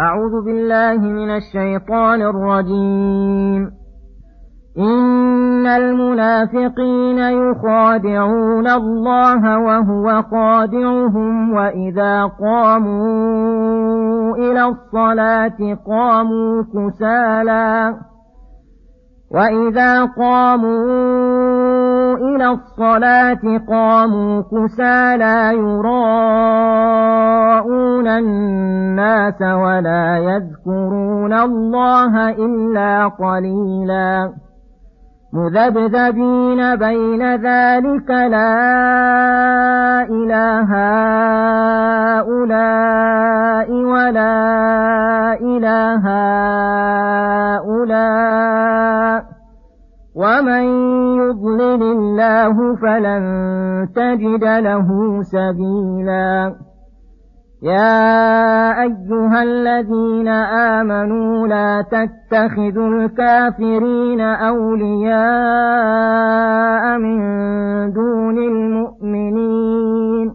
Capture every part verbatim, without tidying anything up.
أعوذ بالله من الشيطان الرجيم. إن المنافقين يخادعون الله وهو خادعهم وإذا قاموا إلى الصلاة قاموا كسالى وإذا قاموا إلى الصلاة قاموا كسالى يراءون الناس ولا يذكرون الله إلا قليلا مذبذبين بين ذلك لا إلى هؤلاء ولا إلى هؤلاء ومن يضلل الله فلن تجد له سبيلا. يا أيها الذين آمنوا لا تتخذوا الكافرين أولياء من دون المؤمنين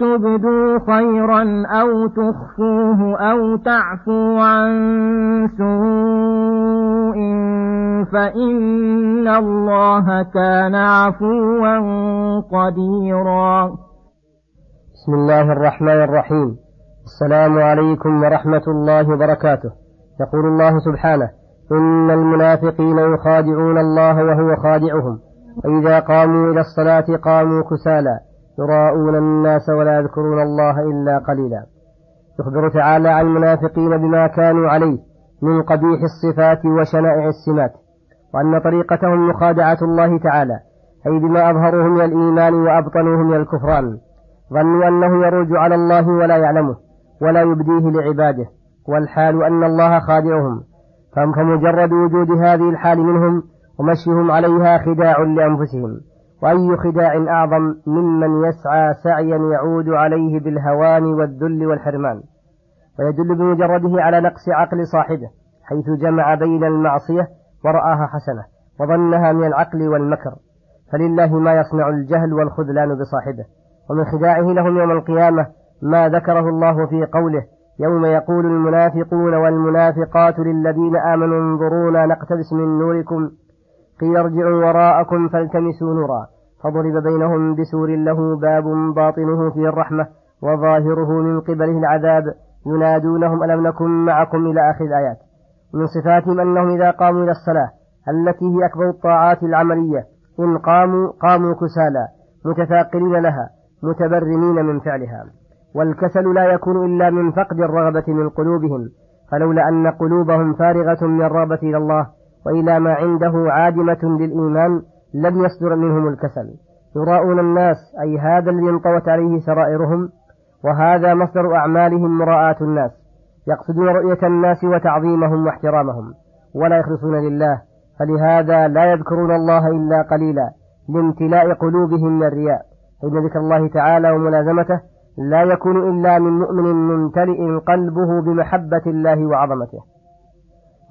تبدوا خيرا أو تخفوه أو تعفوا عن سوء فإن الله كان عفوا قديرا. بسم الله الرحمن الرحيم. السلام عليكم ورحمة الله وبركاته. يقول الله سبحانه: إن المنافقين يخادعون الله وهو خادعهم وإذا قاموا إلى الصلاة قاموا كسالى يراءون الناس ولا يذكرون الله إلا قليلا. يخبر تعالى عن المنافقين بما كانوا عليه من قبيح الصفات وشنائع السمات، وأن طريقتهم مخادعة الله تعالى، أي بما أظهروه من الإيمان وأبطنوه من الكفران، ظنوا أنه يروج على الله ولا يعلمه ولا يبديه لعباده، والحال أن الله خادعهم، فهم كمجرد وجود هذه الحال منهم ومشيهم عليها خداع لأنفسهم، وأي خداع أعظم ممن يسعى سعيا يعود عليه بالهوان والذل والحرمان. ويدل بمجرده على نقص عقل صاحبه، حيث جمع بين المعصية ورآها حسنة وظنها من العقل والمكر، فلله ما يصنع الجهل والخذلان بصاحبه. ومن خداعه لهم يوم القيامة ما ذكره الله في قوله: يوم يقول المنافقون والمنافقات للذين آمنوا انظرونا نقتبس من نوركم قيل ارجعوا وراءكم فالتمسوا نورا فضرب بينهم بسور له باب باطنه فيه الرحمة وظاهره من قبله العذاب ينادونهم ألم نكن معكم إلى آخر الآيات. من صفاتهم أنهم إذا قاموا إلى الصلاة التي هي أكبر الطاعات العملية إن قاموا قاموا كسالى متثاقلين لها متبرمين من فعلها. والكسل لا يكون إلا من فقد الرغبة من قلوبهم، فلولا أن قلوبهم فارغة من الرغبة إلى الله وإلى ما عنده عادمة للإيمان لم يصدر منهم الكسل. يراءون الناس، أي هذا الذي انطوت عليه سرائرهم، وهذا مصدر أعمالهم مراءة الناس، يقصدون رؤية الناس وتعظيمهم واحترامهم ولا يخلصون لله، فلهذا لا يذكرون الله إلا قليلا لامتلاء قلوبهم من الرياء. إن ذكر الله تعالى وملازمته لا يكون إلا من مؤمن ممتلئ قلبه بمحبة الله وعظمته،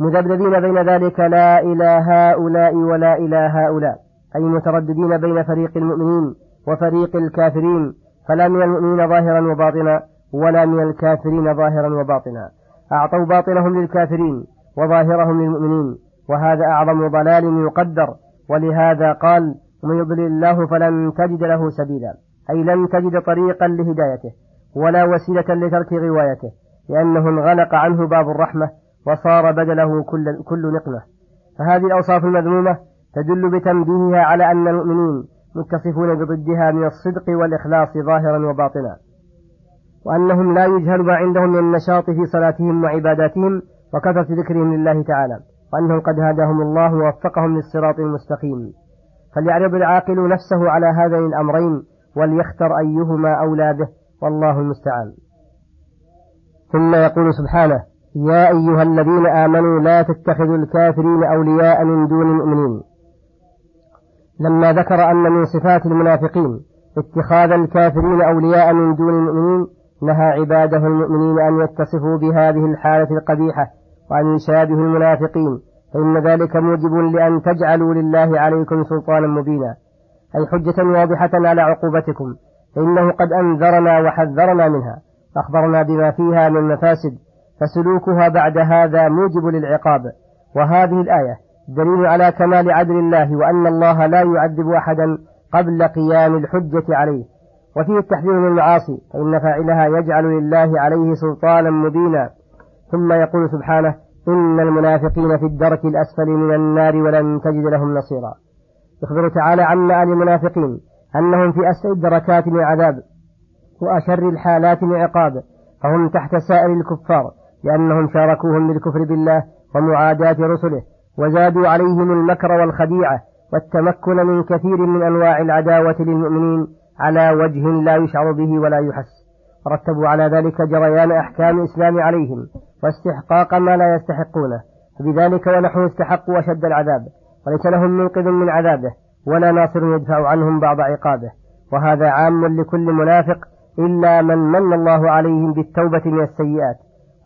مذبذبين بين ذلك لا إلى هؤلاء ولا إلى هؤلاء، أي مترددين بين فريق المؤمنين وفريق الكافرين، فلا من المؤمنين ظاهرا وباطنا ولا من الكافرين ظاهرا وباطنا، أعطوا باطنهم للكافرين وظاهرهم للمؤمنين، وهذا أعظم ضلال يقدر. ولهذا قال: ومن يضلل الله فلن تجد له سبيلا، أي لن تجد طريقا لهدايته ولا وسيلة لترك غوايته، لأنه انغلق عنه باب الرحمة وصار بدله كل, كل نقمة. فهذه الأوصاف المذمومة تدل بتنبيهها على أن المؤمنين متصفون بضدها من الصدق والإخلاص ظاهرا وباطنا، وأنهم لا يجهل ما عندهم من النشاط في صلاتهم وعباداتهم وكثرة ذكرهم لله تعالى، وأنهم قد هداهم الله ووفقهم للصراط المستقيم. فليعرض العاقل نفسه على هذين الأمرين وليختر أيهما أولى به، والله المستعان. ثم يقول سبحانه: يا أيها الذين آمنوا لا تتخذوا الكافرين أولياء من دون المؤمنين، لما ذكر أن من صفات المنافقين اتخاذ الكافرين أولياء من دون المؤمنين، نهى عباده المؤمنين أن يتصفوا بهذه الحالة القبيحة وأن يشابهوا المنافقين، فإن ذلك موجب لأن تجعلوا لله عليكم سلطانا مبينا، أي حجة واضحة على عقوبتكم، فإنه قد أنذرنا وحذرنا منها، أخبرنا بما فيها من مفاسد، فسلوكها بعد هذا موجب للعقاب. وهذه الآية دليل على كمال عدل الله، وأن الله لا يعذب أحدا قبل قيام الحجة عليه، وفيه التحذير من المعاصي، فإن فاعلها يجعل لله عليه سلطانا مبينا. ثم يقول سبحانه: إن المنافقين في الدرك الأسفل من النار ولن تجد لهم نصيرا. يخبر تعالى عن آل المنافقين أنهم في أسفل الدركات من عذاب وأشر الحالات من عقاب، فهم تحت سائر الكفار، لأنهم شاركوهم بالكفر بالله ومعاداة رسله، وزادوا عليهم المكر والخديعة، والتمكن من كثير من أنواع العداوة للمؤمنين على وجه لا يشعر به ولا يحس. رتبوا على ذلك جريان أحكام الإسلام عليهم واستحقاق ما لا يستحقونه، فبذلك ونحو استحقوا أشد العذاب، وليس لهم منقذ من عذابه ولا ناصر يدفع عنهم بعض عقابه. وهذا عام لكل منافق إلا من من الله عليهم بالتوبة من السيئات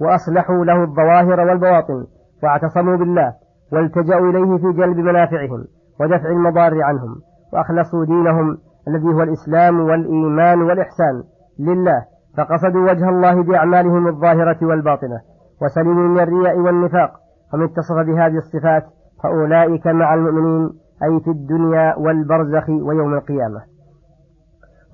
وأصلحوا له الظواهر والبواطن واعتصموا بالله والتجأوا إليه في جلب منافعهم ودفع المضار عنهم، وأخلصوا دينهم الذي هو الإسلام والإيمان والإحسان لله، فقصدوا وجه الله بأعمالهم الظاهرة والباطنة، وسلموا من الرياء والنفاق. فمن اتصف بهذه الصفات فأولئك مع المؤمنين، أي في الدنيا والبرزخ ويوم القيامة.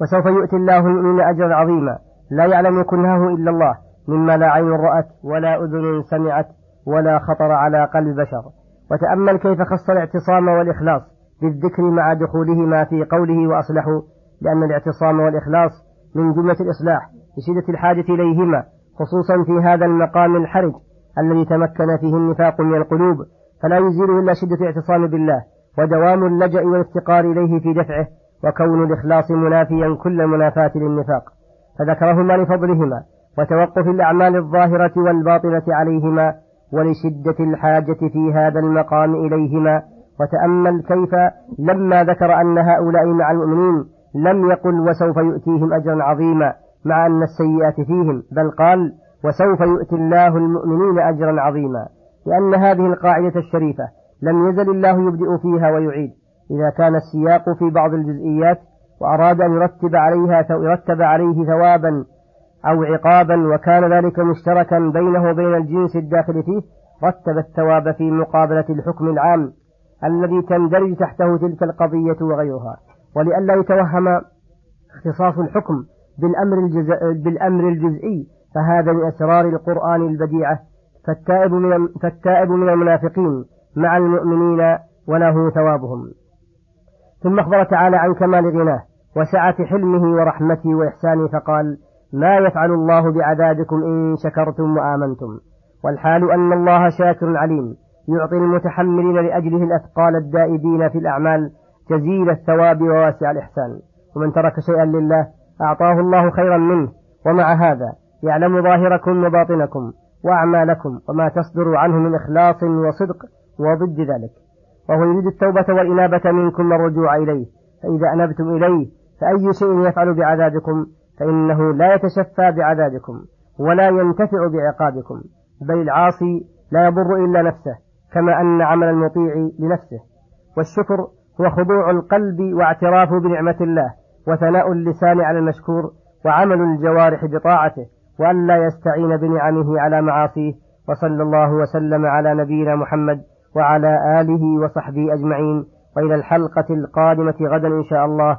وسوف يؤتي الله المؤمنين أجرا عظيما لا يعلم كنهه إلا الله، مما لا عين رأت ولا أذن سمعت ولا خطر على قلب بشر. وتأمل كيف خص الاعتصام والإخلاص بالذكر مع دخولهما في قوله وأصلحوا، لأن الاعتصام والإخلاص من جملة الإصلاح لشدة الحاجة إليهما، خصوصا في هذا المقام الحرج الذي تمكن فيه النفاق من القلوب، فلا يزيله إلا شدة الاعتصام بالله ودوام اللجأ والافتقار إليه في دفعه، وكون الإخلاص منافيا كل منافاة للنفاق. فذكرهما لفضلهما وتوقف الأعمال الظاهرة والباطنة عليهما ولشدة الحاجة في هذا المقام إليهما. وتأمل كيف لما ذكر أن هؤلاء مع المؤمنين لم يقل وسوف يؤتيهم أجرا عظيما مع أن السيئات فيهم، بل قال وسوف يؤتي الله المؤمنين أجرا عظيما، لأن هذه القاعدة الشريفة لم يزل الله يبدئ فيها ويعيد، إذا كان السياق في بعض الجزئيات وأراد أن يرتب عليها يرتب عليه ثوابا أو عقابا، وكان ذلك مشتركا بينه وبين الجنس الداخل فيه، رتب الثواب في مقابلة الحكم العام الذي تندرج تحته تلك القضية وغيرها. ولئلا يتوهم اختصاص الحكم بالأمر, الجز... بالأمر الجزئي، فهذا من أسرار القرآن البديعة. فالتائب من, فالتائب من المنافقين مع المؤمنين وله ثوابهم. ثم أخبر تعالى عن كمال غناه وسعة حلمه ورحمته وإحسانه، فقال: ما يفعل الله بعذابكم إن شكرتم وآمنتم. والحال أن الله شاكر عليم، يعطي المتحملين لأجله الأثقال الدائبين في الأعمال جزيل الثواب وواسع الإحسان. ومن ترك شيئا لله أعطاه الله خيرا منه، ومع هذا يعلم ظاهركم وباطنكم وأعمالكم وما تصدر عنه من إخلاص وصدق وضد ذلك، وهو يريد التوبة والإنابة منكم والرجوع إليه. فإذا أنبتم إليه فأي شيء يفعل بعذابكم فإنه لا يتشفى بعذابكم ولا ينتفع بعقابكم، بل العاصي لا يضر إلا نفسه، كما أن عمل المطيع لنفسه. والشكر هو خضوع القلب واعترافه بنعمة الله، وثناء اللسان على المشكور، وعمل الجوارح بطاعته، وأن لا يستعين بنعمه على معاصيه. وصلى الله وسلم على نبينا محمد وعلى آله وصحبه أجمعين، وإلى الحلقة القادمة غدا إن شاء الله،